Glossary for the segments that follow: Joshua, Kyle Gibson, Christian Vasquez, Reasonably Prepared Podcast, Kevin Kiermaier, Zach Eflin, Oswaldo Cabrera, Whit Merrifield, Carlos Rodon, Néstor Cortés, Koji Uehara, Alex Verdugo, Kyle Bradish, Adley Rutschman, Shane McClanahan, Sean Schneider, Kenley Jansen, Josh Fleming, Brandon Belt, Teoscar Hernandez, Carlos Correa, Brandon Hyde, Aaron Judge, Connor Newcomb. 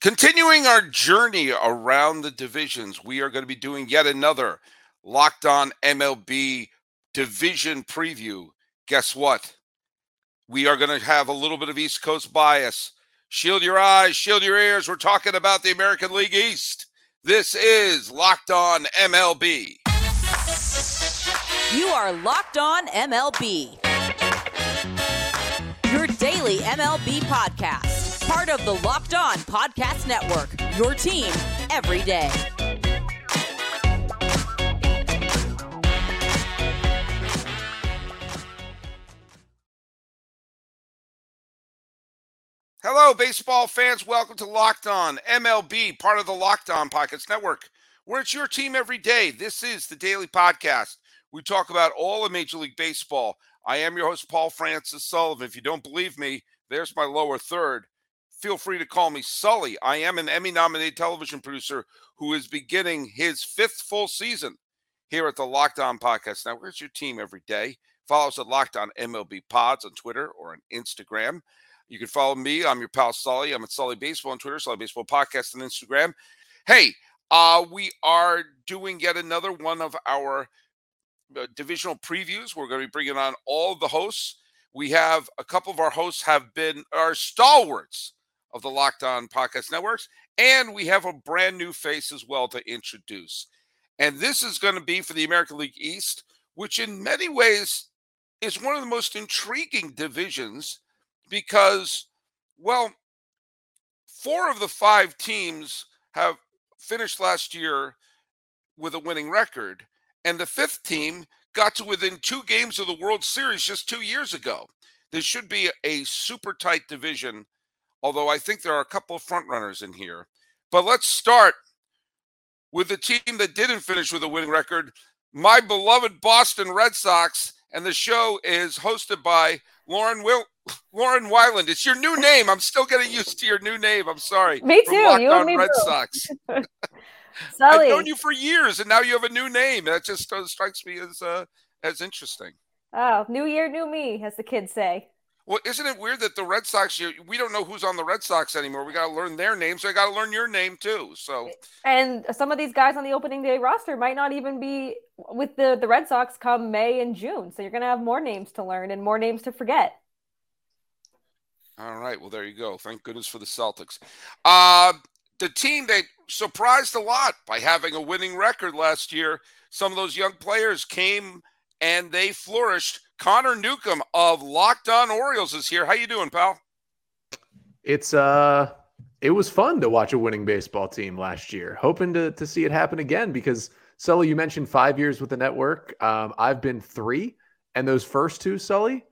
Continuing our journey around the divisions, we are going to be doing yet another Locked On MLB division preview. Guess what? We are going to have a little bit of East Coast bias. Shield your eyes, shield your ears. We're talking about the American League East. This is Locked On MLB. You are Locked On MLB. Your daily MLB podcast. Part of the Locked On Podcast Network. Your team every day. Hello, baseball fans. Welcome to Locked On MLB, part of the Locked On Podcast Network, where it's your team every day. This is the daily podcast. We talk about all of Major League Baseball. I am your host, Paul Francis Sullivan. If you don't believe me, there's my lower third. Feel free to call me Sully. I am an Emmy-nominated television producer who is beginning his 5th full season here at the Locked On Podcast Network. It's your team every day. Follow us at Locked On MLB Pods on Twitter or on Instagram. You can follow me. I'm your pal, Sully. I'm at Sully Baseball on Twitter, Sully Baseball Podcast on Instagram. Hey, we are doing yet another one of our divisional previews. We're going to be bringing on all the hosts. We have a couple of our hosts have been our stalwarts of the Locked On Podcast Networks, and we have a brand new face as well to introduce. And this is going to be for the American League East, which in many ways is one of the most intriguing divisions because, well, 4 of the 5 teams have finished last year with a winning record, and the 5th team got to within 2 games of the World Series just 2 years ago. This should be a super tight division, although I think there are a couple of frontrunners in here. But let's start with the team that didn't finish with a winning record, my beloved Boston Red Sox, and the show is hosted by Lauren Weiland. It's your new name. I'm still getting used to your new name. I'm sorry. Me too. You and me Red too. Sox. Sully. I've known you for years, and now you have a new name. That just strikes me as interesting. Oh, new year, new me, as the kids say. Well, isn't it weird that the Red Sox, we don't know who's on the Red Sox anymore. We got to learn their names. So I got to learn your name, too. So, and some of these guys on the opening day roster might not even be with the Red Sox come May and June. So you're going to have more names to learn and more names to forget. All right. Well, there you go. Thank goodness for the Celtics. The team that surprised a lot by having a winning record last year, some of those young players came and they flourished. Connor Newcomb of Locked On Orioles is here. How you doing, pal? It was fun to watch a winning baseball team last year. Hoping to see it happen again because, Sully, you mentioned 5 years with the network. I've been 3, and those first 2, Sully,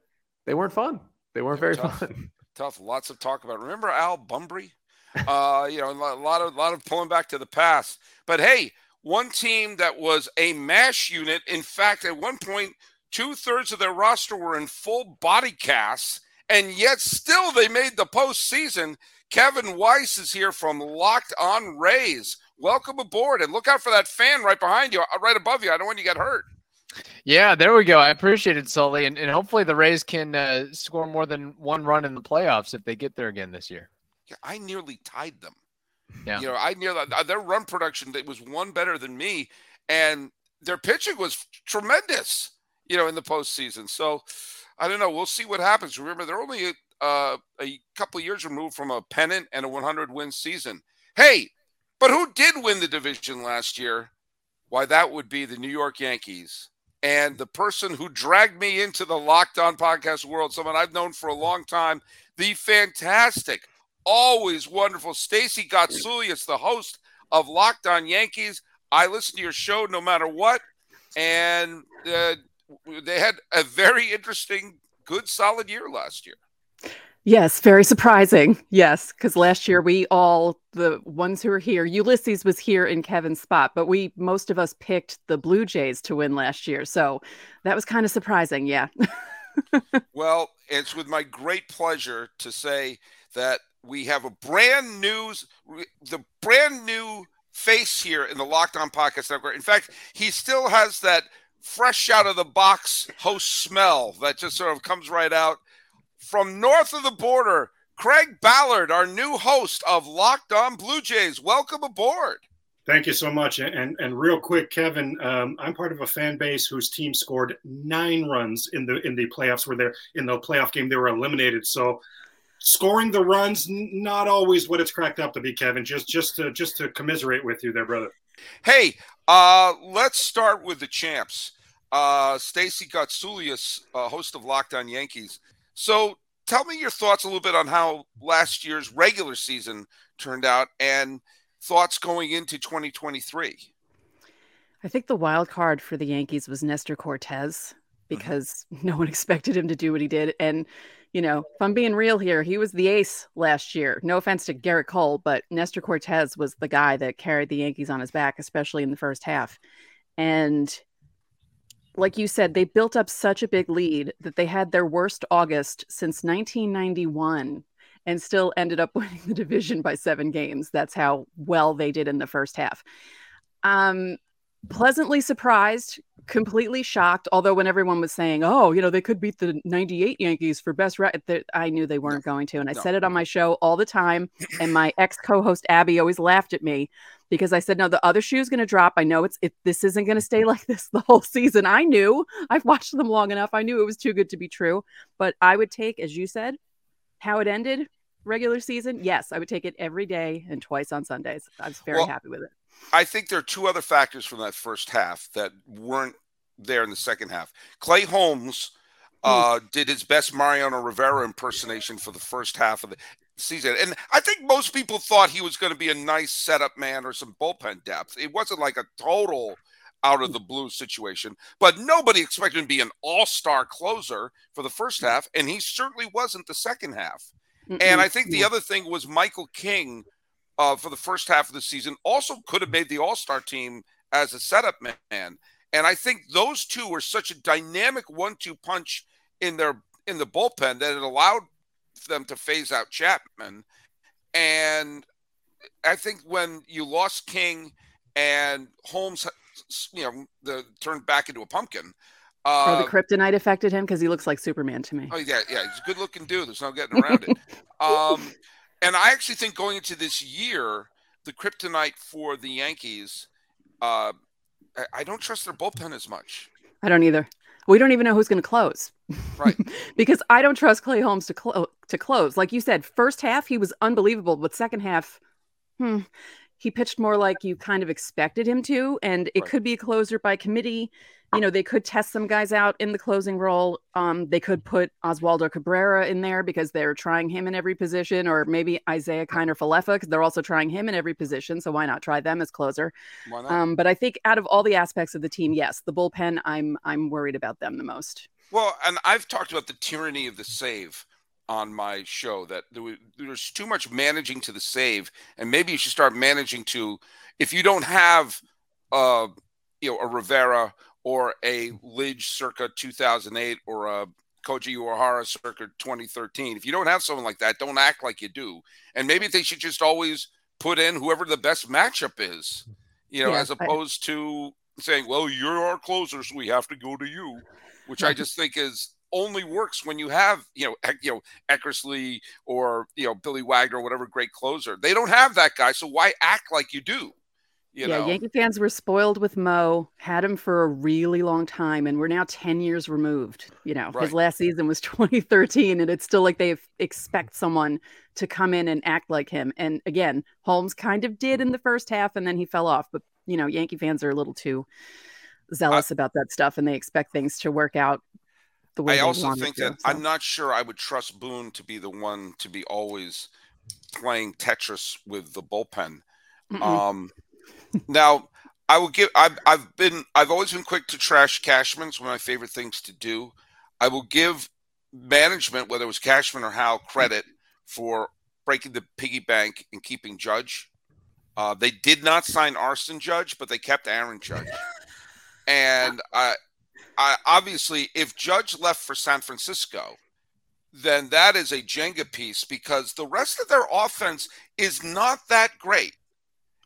they weren't fun. They weren't very fun. Tough. Lots of talk about. Remember Al Bunbury? A lot of pulling back to the past. But hey, one team that was a mash unit. In fact, at one point, 2/3 of their roster were in full body casts, and yet still they made the postseason. Kevin Weiss is here from Locked On Rays. Welcome aboard, and look out for that fan right behind you, right above you. I don't want you to get hurt. Yeah, there we go. I appreciate it, Sully, and hopefully the Rays can score more than one run in the playoffs if they get there again this year. Yeah, I nearly tied them. Yeah, their run production was one better than me, and their pitching was tremendous. In the postseason. So, I don't know. We'll see what happens. Remember, they're only a couple years removed from a pennant and a 100-win season. Hey, but who did win the division last year? Why, that would be the New York Yankees. And the person who dragged me into the Locked On podcast world, someone I've known for a long time, the fantastic, always wonderful Stacey Gotsulias, the host of Locked On Yankees. I listen to your show no matter what. And they had a very interesting, good, solid year last year. Yes, very surprising. Yes, because last year the ones who were here, Ulysses was here in Kevin's spot, but most of us picked the Blue Jays to win last year. So that was kind of surprising, yeah. Well, it's with my great pleasure to say that we have the brand new face here in the Locked On Podcast Network. In fact, he still has that fresh out of the box host smell that just sort of comes right out from north of the border. Craig Ballard, our new host of Locked On Blue Jays. Welcome aboard. Thank you so much. And real quick, Kevin, I'm part of a fan base whose team scored 9 runs in the playoffs. Where they're in the playoff game, they were eliminated. So scoring the runs, not always what it's cracked up to be, Kevin. Just to commiserate with you there, brother. Hey, let's start with the champs. Stacey Gotsulias, host of Locked On Yankees. So tell me your thoughts a little bit on how last year's regular season turned out and thoughts going into 2023. I think the wild card for the Yankees was Néstor Cortés because no one expected him to do what he did. And, you know, if I'm being real here, he was the ace last year. No offense to Gerrit Cole, but Néstor Cortés was the guy that carried the Yankees on his back, especially in the first half. And like you said, they built up such a big lead that they had their worst August since 1991 and still ended up winning the division by 7 games. That's how well they did in the first half. Pleasantly surprised, completely shocked. Although when everyone was saying, oh, you know, they could beat the 98 Yankees for best record, I knew they weren't going to. And I said it on my show all the time. And my ex-co-host, Abby, always laughed at me because I said, no, the other shoe's going to drop. I know this isn't going to stay like this the whole season. I knew. I've watched them long enough. I knew it was too good to be true. But I would take, as you said, how it ended regular season. Yes, I would take it every day and twice on Sundays. I was very happy with it. I think there are 2 other factors from that first half that weren't there in the second half. Clay Holmes did his best Mariano Rivera impersonation for the first half of the season. And I think most people thought he was going to be a nice setup man or some bullpen depth. It wasn't like a total out of the blue situation, but nobody expected him to be an all-star closer for the first half. And he certainly wasn't the second half. And I think the other thing was Michael King, for the first half of the season, also could have made the all-star team as a setup man. And I think those 2 were such a dynamic 1-2 punch in the bullpen that it allowed them to phase out Chapman. And I think when you lost King and Holmes, you know, turned back into a pumpkin. The kryptonite affected him because he looks like Superman to me. Oh, yeah. He's a good-looking dude. There's no getting around it. And I actually think going into this year, the kryptonite for the Yankees, I don't trust their bullpen as much. I don't either. We don't even know who's going to close. Right. Because I don't trust Clay Holmes to close. Like you said, first half, he was unbelievable. But second half, he pitched more like you kind of expected him to. And it could be a closer by committee. You know, they could test some guys out in the closing role. They could put Oswaldo Cabrera in there because they're trying him in every position, or maybe Isaiah Kiner-Falefa because they're also trying him in every position. So why not try them as closer? Why not? But I think out of all the aspects of the team, yes, the bullpen, I'm worried about them the most. Well, and I've talked about the tyranny of the save on my show, that there's too much managing to the save, and maybe you should start managing to, if you don't have a Rivera or a Lidge circa 2008 or a Koji Uehara circa 2013. If you don't have someone like that, don't act like you do. And maybe they should just always put in whoever the best matchup is, you know, as opposed to saying, well, you're our closer, so we have to go to you, which I just think is only works when you have, you know, Eckersley or, you know, Billy Wagner or whatever great closer. They don't have that guy, so why act like you do? You know. Yankee fans were spoiled with Mo, had him for a really long time, and we're now 10 years removed. You know, his last season was 2013, and it's still like they expect someone to come in and act like him. And again, Holmes kind of did in the first half, and then he fell off. But, you know, Yankee fans are a little too zealous about that stuff, and they expect things to work out the way they want. I also think that I'm not sure I would trust Boone to be the one to be always playing Tetris with the bullpen. Now, I will give. I've always been quick to trash Cashman. It's one of my favorite things to do. I will give management, whether it was Cashman or Hal, credit for breaking the piggy bank and keeping Judge. They did not sign Arson Judge, but they kept Aaron Judge. And I obviously, if Judge left for San Francisco, then that is a Jenga piece because the rest of their offense is not that great.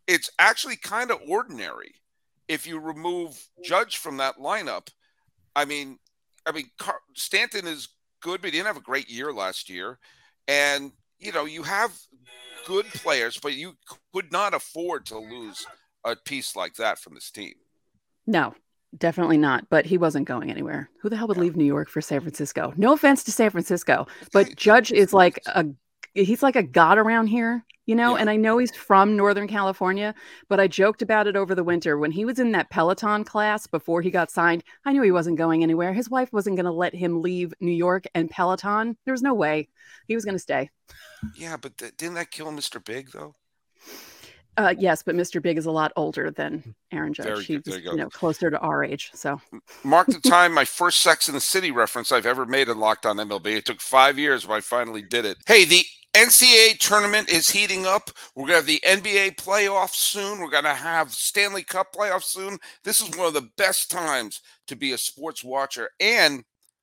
It's actually kind of ordinary if you remove Judge from that lineup. I mean, Stanton is good, but he didn't have a great year last year. And you know, you have good players, but you could not afford to lose a piece like that from this team. No, definitely not. But he wasn't going anywhere. Who the hell would leave New York for San Francisco? No offense to San Francisco, but Judge is like he's like a god around here, you know, and I know he's from Northern California, but I joked about it over the winter when he was in that Peloton class before he got signed. I knew he wasn't going anywhere. His wife wasn't going to let him leave New York and Peloton. There was no way he was going to stay. Yeah. But didn't that kill Mr. Big though? Yes, but Mr. Big is a lot older than Aaron Judge. He's, you know, closer to our age. So mark the time, my first Sex and the City reference I've ever made in Locked On MLB. It took 5 years, but I finally did it. Hey, the NCAA tournament is heating up. We're going to have the NBA playoffs soon. We're going to have Stanley Cup playoffs soon. This is one of the best times to be a sports watcher and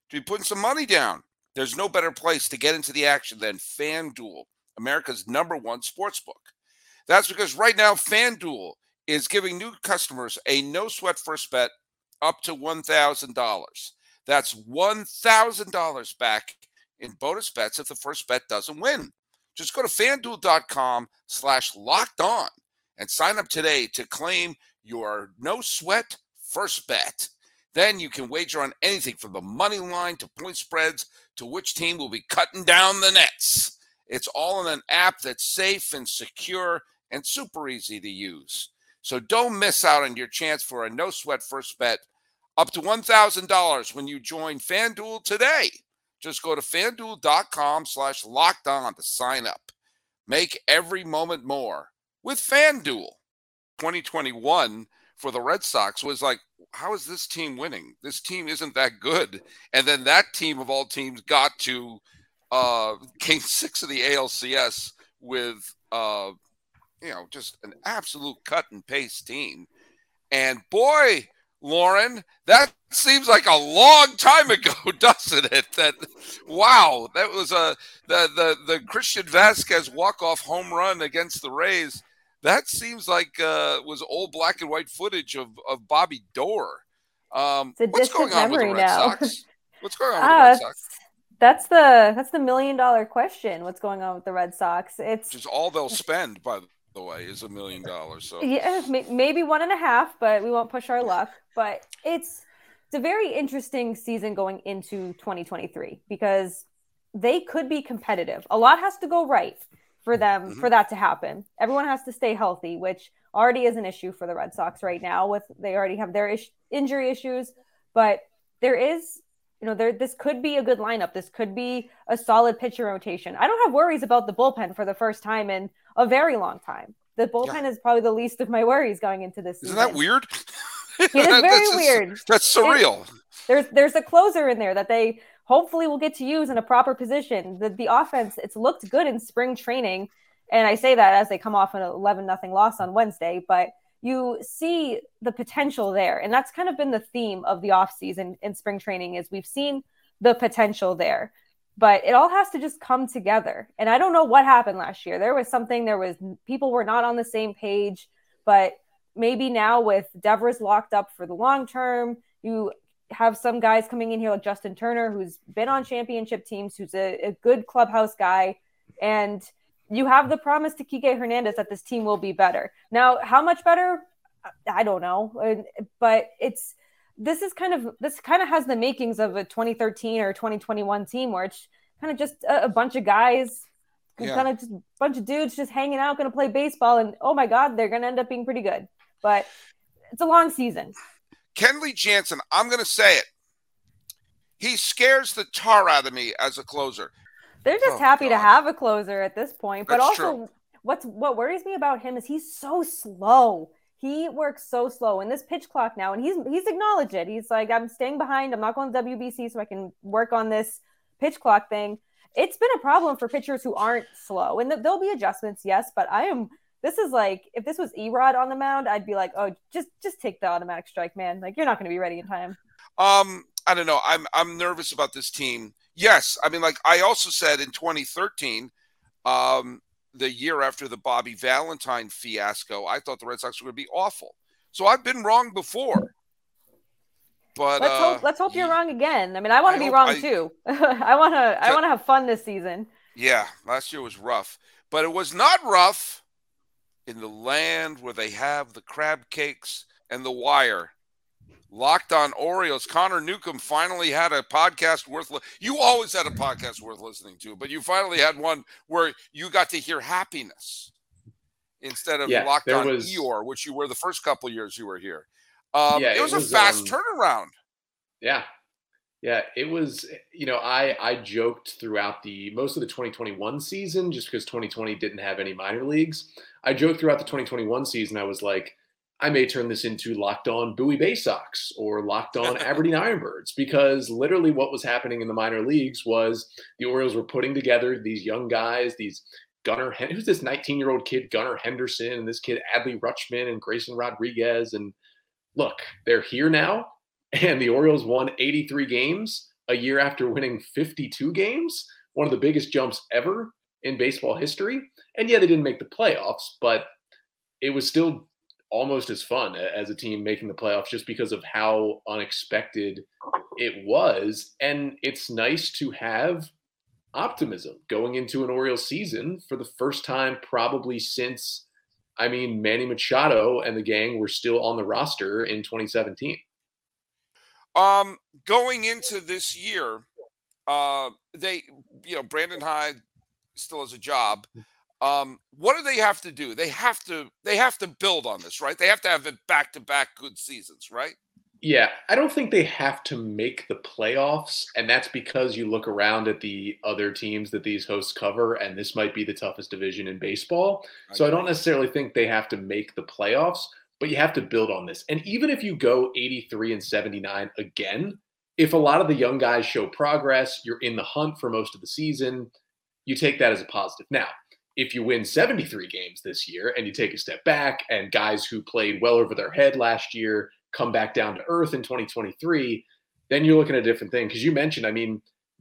to be putting some money down. There's no better place to get into the action than FanDuel, America's #1 sportsbook. That's because right now FanDuel is giving new customers a no-sweat first bet up to $1,000. That's $1,000 back in bonus bets if the first bet doesn't win. Just go to FanDuel.com/LockedOn and sign up today to claim your no-sweat first bet. Then you can wager on anything from the money line to point spreads to which team will be cutting down the nets. It's all in an app that's safe and secure and super easy to use. So don't miss out on your chance for a no-sweat first bet up to $1,000 when you join FanDuel today. Just go to FanDuel.com/LockedOn to sign up. Make every moment more with FanDuel. 2021 for the Red Sox was like, how is this team winning? This team isn't that good. And then that team of all teams got to game 6 of the ALCS with, you know, just an absolute cut and paste team. And boy, Lauren, that seems like a long time ago, doesn't it? That wow, that was the Christian Vasquez walk-off home run against the Rays. That seems like was old black and white footage of Bobby Doerr. What's going on with the Red Sox? What's going on with the Red Sox? That's the $1 million question. What's going on with the Red Sox? It's just all they'll spend, by the way, is $1 million. So yeah, maybe 1.5, but we won't push our luck. But it's a very interesting season going into 2023 because they could be competitive. A lot has to go right for them for that to happen. Everyone has to stay healthy, which already is an issue for the Red Sox right now. With they already have their injury issues, but there is. You know, this could be a good lineup. This could be a solid pitcher rotation. I don't have worries about the bullpen for the first time in a very long time. The bullpen is probably the least of my worries going into this season. Isn't that weird? It is very weird. That's surreal. There's a closer in there that they hopefully will get to use in a proper position. The offense, it's looked good in spring training. And I say that as they come off an 11-0 loss on Wednesday, but you see the potential there. And that's kind of been the theme of the offseason in spring training is we've seen the potential there, but it all has to just come together. And I don't know what happened last year. There was people were not on the same page, but maybe now with Devers locked up for the long term, you have some guys coming in here like Justin Turner, who's been on championship teams, who's a good clubhouse guy. And you have the promise to Kike Hernandez that this team will be better. Now, how much better? I don't know. But this kind of has the makings of a 2013 or 2021 team where it's kind of just a bunch of guys, kind of just a bunch of dudes just hanging out, going to play baseball. And, oh, my God, they're going to end up being pretty good. But it's a long season. Kenley Jansen, I'm going to say it. He scares the tar out of me as a closer. They're just happy to have a closer at this point. But that's also true. What worries me about him is he's so slow. He works so slow in this pitch clock now. And he's acknowledged it. He's like, I'm staying behind. I'm not going to WBC so I can work on this pitch clock thing. It's been a problem for pitchers who aren't slow. And there'll be adjustments, yes. But this is like, if this was E-Rod on the mound, I'd be like, oh, just take the automatic strike, man. Like, you're not going to be ready in time. I don't know. I'm nervous about this team. Yes, I mean, like I also said in 2013, the year after the Bobby Valentine fiasco, I thought the Red Sox were going to be awful. So I've been wrong before. But let's hope you're wrong again. I mean, I want to be wrong too. I want to have fun this season. Yeah, last year was rough. But it was not rough in the land where they have the crab cakes and the wire. Locked On Orioles. Connor Newcomb finally had a podcast worth you always had a podcast worth listening to, but you finally had one where you got to hear happiness instead of Locked On Eeyore, which you were the first couple years you were here. It was a fast turnaround. Yeah. Yeah, it was, I joked throughout most of the 2021 season, just because 2020 didn't have any minor leagues. I joked throughout the 2021 season, I was like, I may turn this into Locked On Bowie Bay Sox or Locked On Aberdeen Ironbirds, because literally what was happening in the minor leagues was the Orioles were putting together these young guys, these who's this 19-year-old kid, Gunnar Henderson, and this kid, Adley Rutschman and Grayson Rodriguez. And look, they're here now. And the Orioles won 83 games a year after winning 52 games, one of the biggest jumps ever in baseball history. And yeah, they didn't make the playoffs, but it was still almost as fun as a team making the playoffs just because of how unexpected it was. And it's nice to have optimism going into an Orioles season for the first time probably since, Manny Machado and the gang were still on the roster in 2017. Going into this year, Brandon Hyde still has a job. What do they have to do? They have to build on this, right? They have to have it back-to-back good seasons, right? Yeah. I don't think they have to make the playoffs. And that's because you look around at the other teams that these hosts cover, and this might be the toughest division in baseball. So I don't necessarily think they have to make the playoffs. But you have to build on this. And even if you go 83-79 again, if a lot of the young guys show progress, you're in the hunt for most of the season, you take that as a positive. Now, if you win 73 games this year and you take a step back and guys who played well over their head last year come back down to earth in 2023, then you're looking at a different thing. Because you mentioned,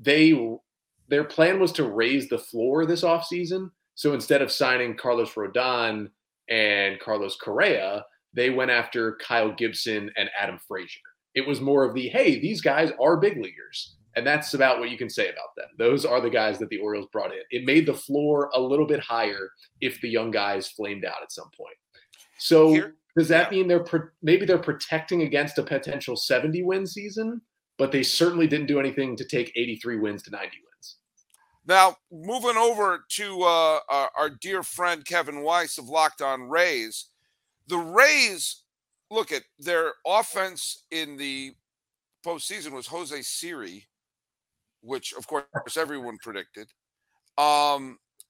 their plan was to raise the floor this offseason. So instead of signing Carlos Rodon and Carlos Correa, they went after Kyle Gibson and Adam Frazier. It was more of the, hey, these guys are big leaguers. And that's about what you can say about them. Those are the guys that the Orioles brought in. It made the floor a little bit higher if the young guys flamed out at some point. So does that mean they're protecting against a potential 70-win season? But they certainly didn't do anything to take 83 wins to 90 wins. Now, moving over to our dear friend Kevin Weiss of Locked On Rays. The Rays, look at their offense in the postseason was Jose Siri, which, of course, everyone predicted.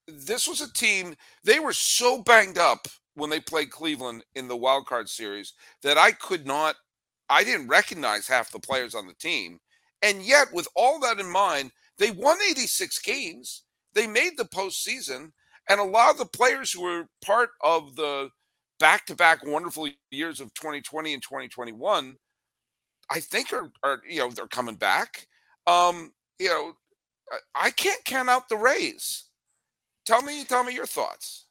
This was a team, they were so banged up when they played Cleveland in the wild card series that I didn't recognize half the players on the team. And yet, with all that in mind, they won 86 games. They made the postseason. And a lot of the players who were part of the back-to-back wonderful years of 2020 and 2021, I think are they're coming back. I can't count out the Rays. Tell me your thoughts.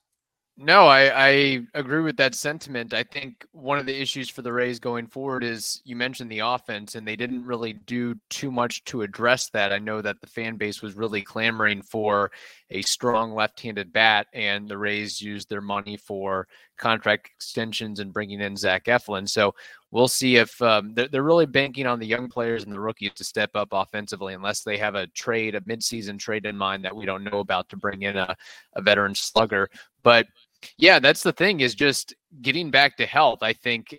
No, I agree with that sentiment. I think one of the issues for the Rays going forward is you mentioned the offense, and they didn't really do too much to address that. I know that the fan base was really clamoring for a strong left-handed bat, and the Rays used their money for contract extensions and bringing in Zach Eflin. So we'll see if they're really banking on the young players and the rookies to step up offensively, unless they have a midseason trade in mind that we don't know about to bring in a veteran slugger. But yeah, that's the thing, is just getting back to health. I think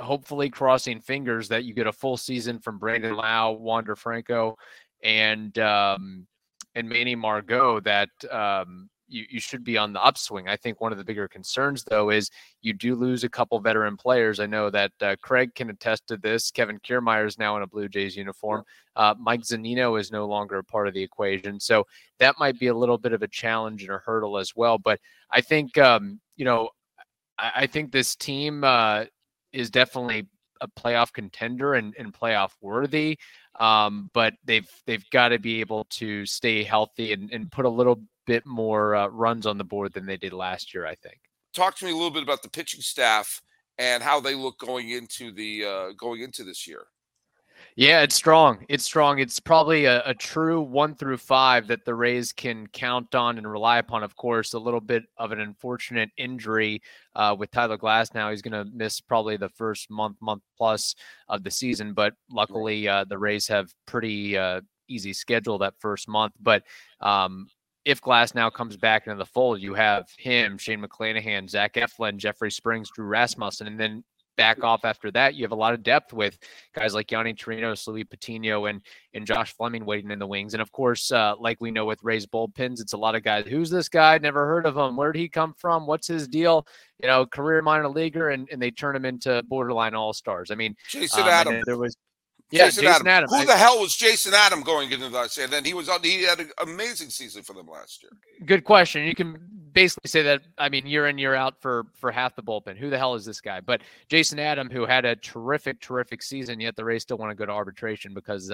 hopefully crossing fingers that you get a full season from Brandon Lau, Wander Franco, and Manny Margot that you should be on the upswing. I think one of the bigger concerns, though, is you do lose a couple veteran players. I know that Craig can attest to this. Kevin Kiermaier is now in a Blue Jays uniform. Mike Zunino is no longer a part of the equation. So that might be a little bit of a challenge and a hurdle as well. But I think, I think this team is definitely a playoff contender and playoff worthy. But they've got to be able to stay healthy and put a little bit more runs on the board than they did last year, I think. Talk to me a little bit about the pitching staff and how they look going into this year. Yeah, it's strong. It's strong. It's probably a true 1 through 5 that the Rays can count on and rely upon. Of course, a little bit of an unfortunate injury with Tyler Glasnow. He's going to miss probably the first month plus of the season. But luckily, the Rays have pretty easy schedule that first month. But if Glasnow comes back into the fold, you have him, Shane McClanahan, Zach Eflin, Jeffrey Springs, Drew Rasmussen, and then back off after that, you have a lot of depth with guys like Yanni Torino, Luis Patino, and Josh Fleming waiting in the wings. And of course, like we know with Rays bullpens, it's a lot of guys. Who's this guy? Never heard of him. Where'd he come from? What's his deal? You know, career minor leaguer, and they turn him into borderline all-stars. I mean, Jason Adam. Jason Adam. Who the hell was Jason Adam going into last year? And then he had an amazing season for them last year. Good question. You can basically say that, I mean, year in, year out for half the bullpen. Who the hell is this guy? But Jason Adam, who had a terrific season, yet the Rays still want to go to arbitration because,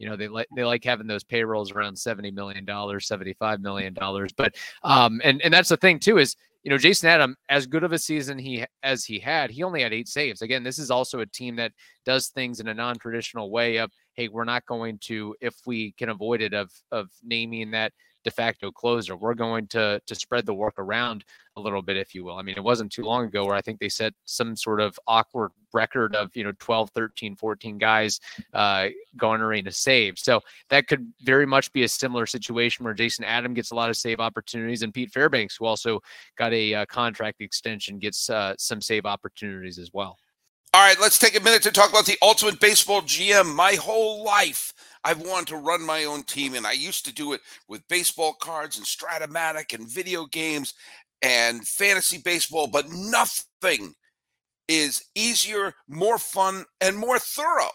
you know, they like having those payrolls around $70 million, $75 million. But, and that's the thing too, is, you know, Jason Adam, as good of a season he had, he only had 8 saves. Again, this is also a team that does things in a non-traditional way of, hey, we're not going to, if we can avoid it, of naming that de facto closer. We're going to spread the work around a little bit, if you will. I mean, it wasn't too long ago where I think they set some sort of awkward record of, you know, 12, 13, 14 guys garnering a save. So that could very much be a similar situation where Jason Adam gets a lot of save opportunities, and Pete Fairbanks, who also got a contract extension, gets some save opportunities as well. All right, let's take a minute to talk about the Ultimate Baseball GM. My whole life, I've wanted to run my own team, and I used to do it with baseball cards and Stratomatic and video games and fantasy baseball, but nothing is easier, more fun, and more thorough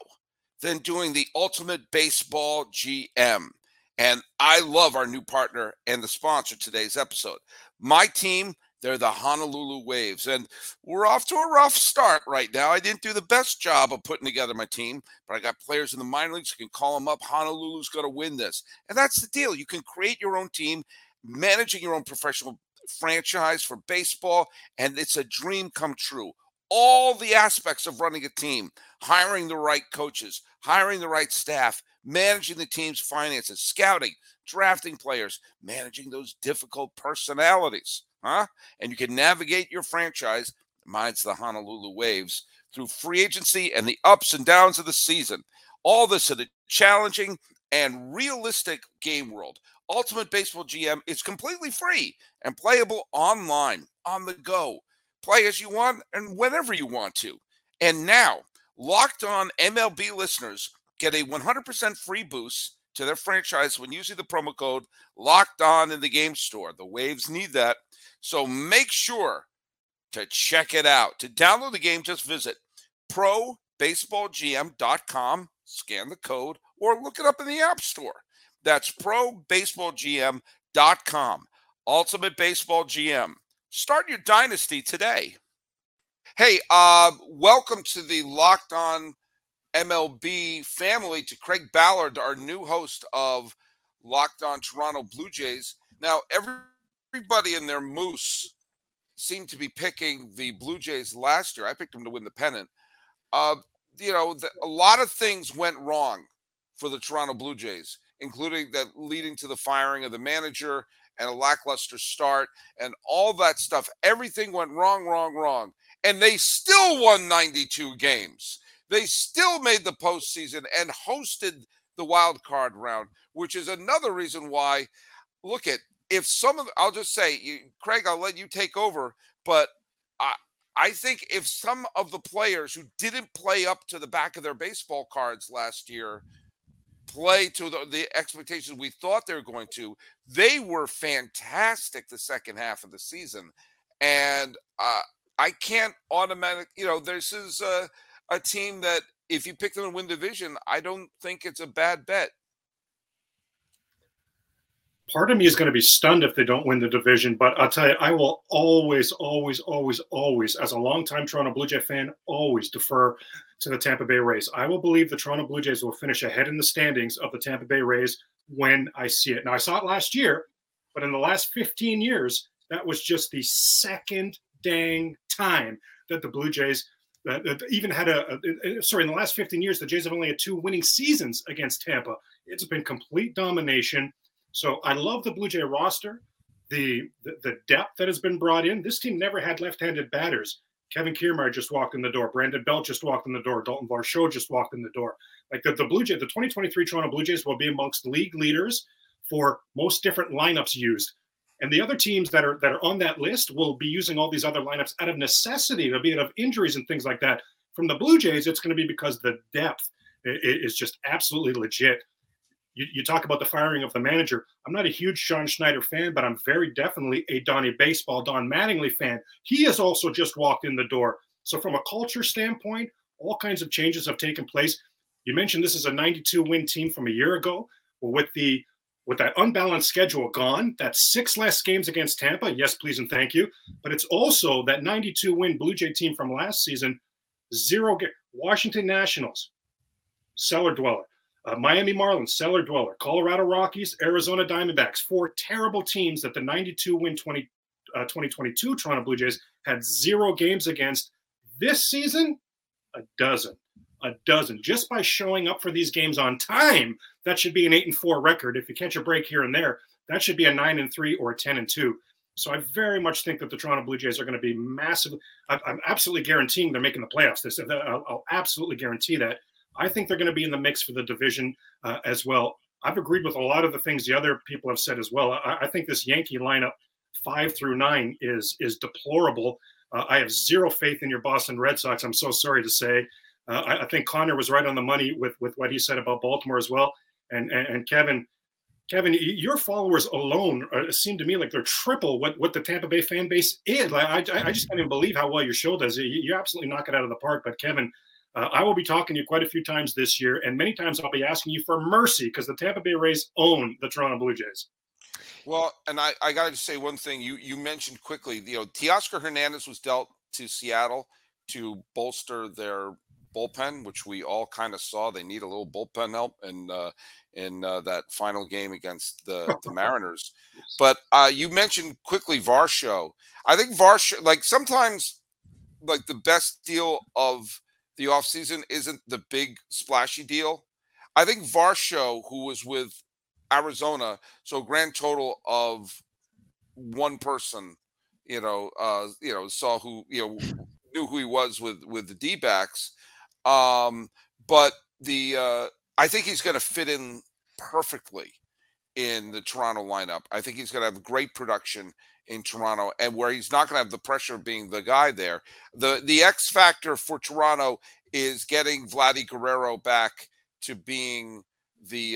than doing the Ultimate Baseball GM. And I love our new partner and the sponsor of today's episode. My team, they're the Honolulu Waves, and we're off to a rough start right now. I didn't do the best job of putting together my team, but I got players in the minor leagues. You can call them up. Honolulu's going to win this, and that's the deal. You can create your own team, managing your own professional franchise for baseball, and it's a dream come true. All the aspects of running a team, hiring the right coaches, hiring the right staff, managing the team's finances, scouting, drafting players, managing those difficult personalities. And you can navigate your franchise, mine's the Honolulu Waves, through free agency and the ups and downs of the season. All this in a challenging and realistic game world. Ultimate Baseball GM is completely free and playable online, on the go. Play as you want and whenever you want to. And now, Locked On MLB listeners get a 100% free boost to their franchise when using the promo code Locked On in the game store. The Waves need that. So make sure to check it out. To download the game, just visit probaseballgm.com, scan the code, or look it up in the App Store. That's probaseballgm.com. Ultimate Baseball GM. Start your dynasty today. Hey, welcome to the Locked On MLB family, to Craig Ballard, our new host of Locked On Toronto Blue Jays. Now, everybody in their moose seemed to be picking the Blue Jays last year. I picked them to win the pennant. You know, a lot of things went wrong for the Toronto Blue Jays, including that leading to the firing of the manager and a lackluster start and all that stuff. Everything went wrong. And they still won 92 games. They still made the postseason and hosted the wild card round, which is another reason why, look at, if some of, I'll just say, Craig, I'll let you take over, but I think if some of the players who didn't play up to the back of their baseball cards last year play to the expectations we thought they were going to, they were fantastic the second half of the season. And I can't automatically, you know, this is a team that if you pick them to win division, I don't think it's a bad bet. Part of me is going to be stunned if they don't win the division, but I'll tell you, I will always, as a longtime Toronto Blue Jay fan, always defer to the Tampa Bay Rays. I will believe the Toronto Blue Jays will finish ahead in the standings of the Tampa Bay Rays when I see it. Now, I saw it last year, but in the last 15 years, that was just the second dang time that the Blue Jays even had in the last 15 years, the Jays have only had 2 winning seasons against Tampa. It's been complete domination. So I love the Blue Jay roster, the depth that has been brought in. This team never had left-handed batters. Kevin Kiermaier just walked in the door. Brandon Belt just walked in the door. Dalton Varsho just walked in the door. Like the Blue Jays, the 2023 Toronto Blue Jays will be amongst league leaders for most different lineups used. And the other teams that are on that list will be using all these other lineups out of necessity. It'll be out of injuries and things like that. From the Blue Jays, it's going to be because the depth is just absolutely legit. You talk about the firing of the manager. I'm not a huge Sean Schneider fan, but I'm very definitely a Donnie Baseball, Don Mattingly fan. He has also just walked in the door. So from a culture standpoint, all kinds of changes have taken place. You mentioned this is a 92-win team from a year ago. Well, with that unbalanced schedule gone, that's 6 less games against Tampa. Yes, please and thank you. But it's also that 92-win Blue Jay team from last season, 0 game. Washington Nationals, cellar dweller. Miami Marlins, cellar dweller. Colorado Rockies, Arizona Diamondbacks, 4 terrible teams that the 92-win 2022 Toronto Blue Jays had 0 games against. This season, a dozen. Just by showing up for these games on time, that should be an 8-4 record. If you catch a break here and there, that should be a 9-3 or a 10-2. So I very much think that the Toronto Blue Jays are going to be massive. I'm absolutely guaranteeing they're making the playoffs. I'll absolutely guarantee that. I think they're going to be in the mix for the division as well. I've agreed with a lot of the things the other people have said as well. I think this Yankee lineup 5 through 9 is deplorable. I have 0 faith in your Boston Red Sox. I'm so sorry to say. I think Connor was right on the money with what he said about Baltimore as well. And Kevin, your followers alone seem to me like they're triple what the Tampa Bay fan base is. Like, I just can't even believe how well your show does. You absolutely knock it out of the park. But Kevin, I will be talking to you quite a few times this year, and many times I'll be asking you for mercy because the Tampa Bay Rays own the Toronto Blue Jays. Well, and I got to say one thing. You mentioned quickly, Teoscar Hernandez was dealt to Seattle to bolster their bullpen, which we all kind of saw. They need a little bullpen help in that final game against the Mariners. But you mentioned quickly Varsho. I think Varsho, sometimes the best deal of the offseason isn't the big splashy deal. I think Varsho, who was with Arizona, so a grand total of 1 person, saw who, knew who he was with the D-backs. But I think he's going to fit in perfectly in the Toronto lineup. I think he's going to have great production in Toronto, and where he's not going to have the pressure of being the guy there. The X factor for Toronto is getting Vladimir Guerrero back to being the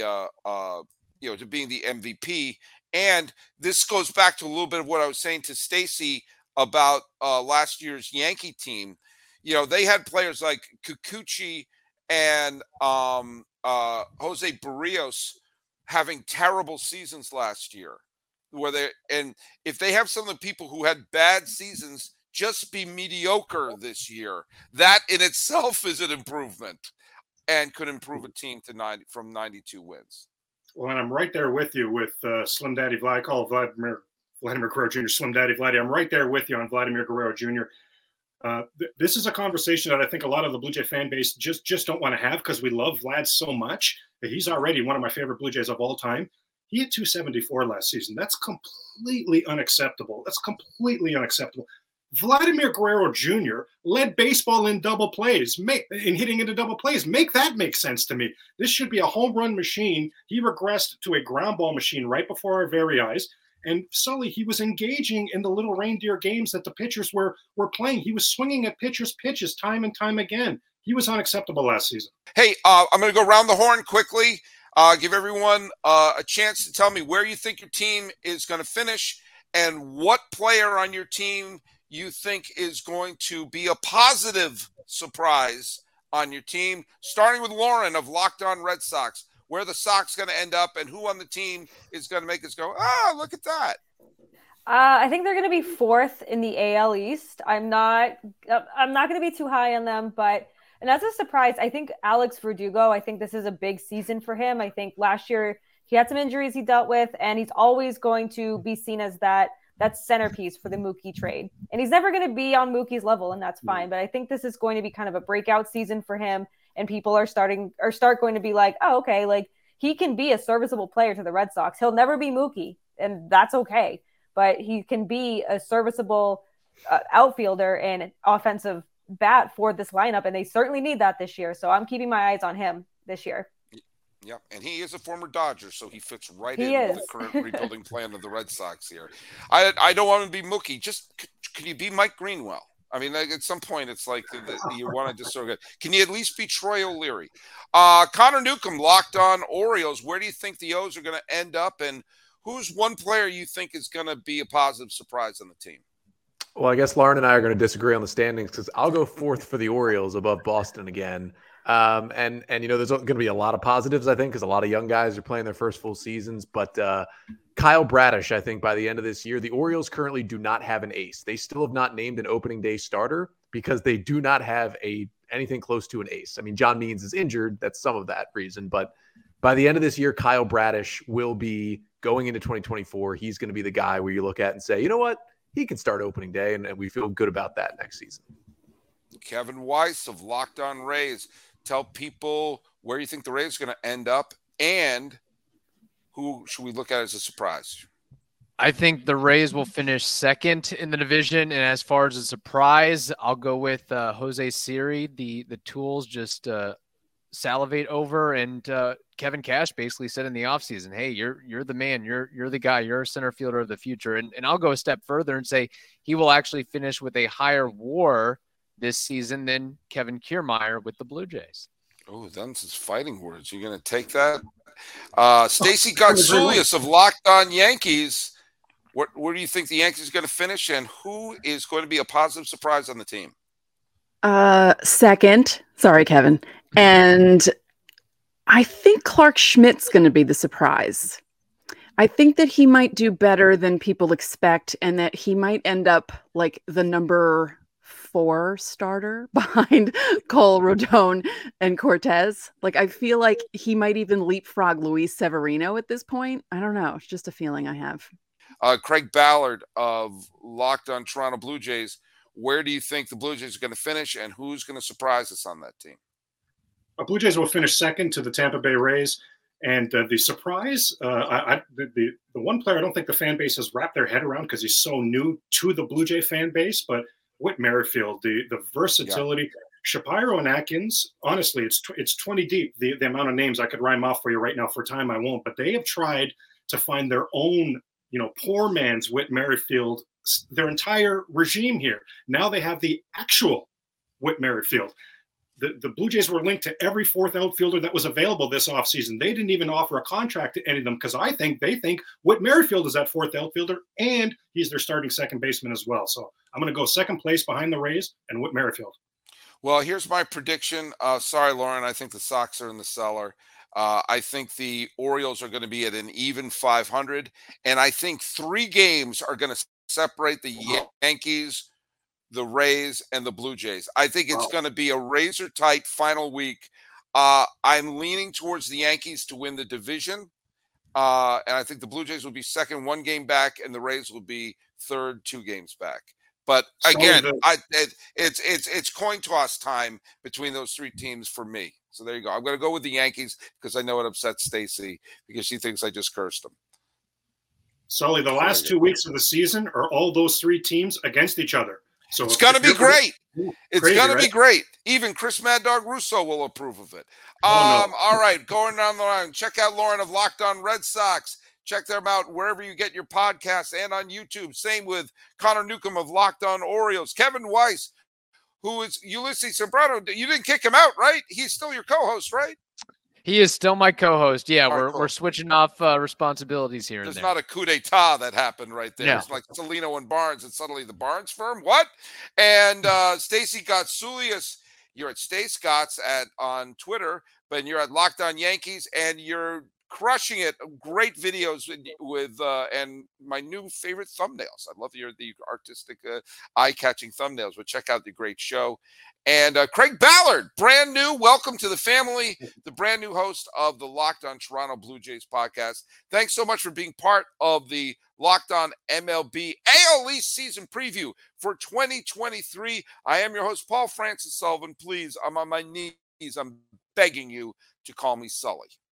MVP. And this goes back to a little bit of what I was saying to Stacey about last year's Yankee team. They had players like Kikuchi and Jose Barrios having terrible seasons last year. And if they have some of the people who had bad seasons just be mediocre this year, that in itself is an improvement and could improve a team to 92 wins. Well, and I'm right there with you with Slim Daddy Vlad. I call Vladimir Guerrero Jr. Slim Daddy Vladdy. I'm right there with you on Vladimir Guerrero Jr. This is a conversation that I think a lot of the Blue Jay fan base just don't want to have because we love Vlad so much. He's already one of my favorite Blue Jays of all time. He had 274 last season. That's completely unacceptable. Vladimir Guerrero Jr. led baseball in double plays, in hitting into double plays. Make that make sense to me. This should be a home run machine. He regressed to a ground ball machine right before our very eyes. And Sully, he was engaging in the little reindeer games that the pitchers were playing. He was swinging at pitchers' pitches time and time again. He was unacceptable last season. Hey, I'm going to go round the horn quickly, give everyone a chance to tell me where you think your team is going to finish and what player on your team you think is going to be a positive surprise on your team, starting with Lauren of Locked On Red Sox. Where the Sox going to end up and who on the team is going to make us go, look at that. I think they're going to be 4th in the AL East. I'm not going to be too high on them, but as a surprise, I think Alex Verdugo, I think this is a big season for him. I think last year he had some injuries he dealt with, and he's always going to be seen as that that's centerpiece for the Mookie trade. And he's never going to be on Mookie's level, and that's fine. But I think this is going to be kind of a breakout season for him, and people are going to be like, oh, okay, like he can be a serviceable player to the Red Sox. He'll never be Mookie, and that's okay. But he can be a serviceable outfielder and offensive bat for this lineup, and they certainly need that this year. So I'm keeping my eyes on him this year. Yeah, and he is a former Dodger, so he fits right in with the current rebuilding plan of the Red Sox here. I don't want to be Mookie. Just can you be Mike Greenwell? I mean, like, at some point, it's like you want to just sort of – can you at least be Troy O'Leary? Connor Newcomb, Locked On Orioles. Where do you think the O's are going to end up, and who's one player you think is going to be a positive surprise on the team? Well, I guess Lauren and I are going to disagree on the standings because I'll go fourth for the Orioles above Boston again. And you know, there's going to be a lot of positives, I think, because a lot of young guys are playing their first full seasons. But Kyle Bradish, I think, by the end of this year, the Orioles currently do not have an ace. They still have not named an opening day starter because they do not have anything close to an ace. I mean, John Means is injured. That's some of that reason. But by the end of this year, Kyle Bradish will be going into 2024. He's going to be the guy where you look at and say, you know what? He can start opening day, and we feel good about that next season. Kevin Weiss of Locked On Rays. Tell people where you think the Rays are going to end up and who should we look at as a surprise? I think the Rays will finish second in the division. And as far as a surprise, I'll go with Jose Siri, the tools just salivate over. And Kevin Cash basically said in the offseason, hey, you're the man, you're the guy, you're a center fielder of the future. And I'll go a step further and say he will actually finish with a higher WAR this season than Kevin Kiermaier with the Blue Jays. Oh, that's his fighting words. You're going to take that? Stacey Gotsulias of Locked On Yankees. Where do you think the Yankees are going to finish, and who is going to be a positive surprise on the team? Second. Sorry, Kevin. And I think Clark Schmidt's going to be the surprise. I think that he might do better than people expect, and that he might end up like the number 4 starter behind Cole, Rodon, and Cortés. Like, I feel like he might even leapfrog Luis Severino at this point. I don't know. It's just a feeling I have. Craig Ballard of Locked On Toronto Blue Jays. Where do you think the Blue Jays are going to finish, and who's going to surprise us on that team? Blue Jays will finish second to the Tampa Bay Rays. And the surprise, the one player I don't think the fan base has wrapped their head around because he's so new to the Blue Jay fan base, but Whit Merrifield, the versatility, Shapiro and Atkins. Honestly, it's 20 deep. The amount of names I could rhyme off for you right now. For time, I won't. But they have tried to find their own, poor man's Whit Merrifield. Their entire regime here. Now they have the actual Whit Merrifield. The Blue Jays were linked to every fourth outfielder that was available this offseason. They didn't even offer a contract to any of them because I think they think Whit Merrifield is that fourth outfielder, and he's their starting second baseman as well. So I'm going to go second place behind the Rays and Whit Merrifield. Well, here's my prediction. Sorry, Lauren. I think the Sox are in the cellar. I think the Orioles are going to be at an even 500, and I think 3 games are going to separate the Yankees, the Rays, and the Blue Jays. I think it's going to be a razor-tight final week. I'm leaning towards the Yankees to win the division, and I think the Blue Jays will be second, 1 game back, and the Rays will be third, 2 games back. But, again, it's coin toss time between those 3 teams for me. So there you go. I'm going to go with the Yankees because I know it upsets Stacey because she thinks I just cursed them. Sully, the last 2 weeks of the season are all those 3 teams against each other. So it's going to be great. It's going to be great. Even Chris Mad Dog Russo will approve of it. All right, going down the line, check out Lauren of Locked On Red Sox. Check them out wherever you get your podcasts and on YouTube. Same with Connor Newcomb of Locked On Orioles. Kevin Weiss, who is Ulysses Sembrano. You didn't kick him out, right? He's still your co-host, right? He is still my co-host. Yeah, we're switching off responsibilities here. There's not a coup d'etat that happened right there. No. It's like Salino and Barnes, and suddenly the Barnes firm. What? And Stacey Gotsulias, you're at StaceyGots on Twitter, but you're at Locked On Yankees, and you're crushing it. Great videos with and my new favorite thumbnails. I love the artistic, eye-catching thumbnails, but check out the great show. And Craig Ballard, brand new. Welcome to the family, the brand new host of the Locked On Toronto Blue Jays podcast. Thanks so much for being part of the Locked On MLB AL East season preview for 2023. I am your host, Paul Francis Sullivan. Please, I'm on my knees. I'm begging you to call me Sully.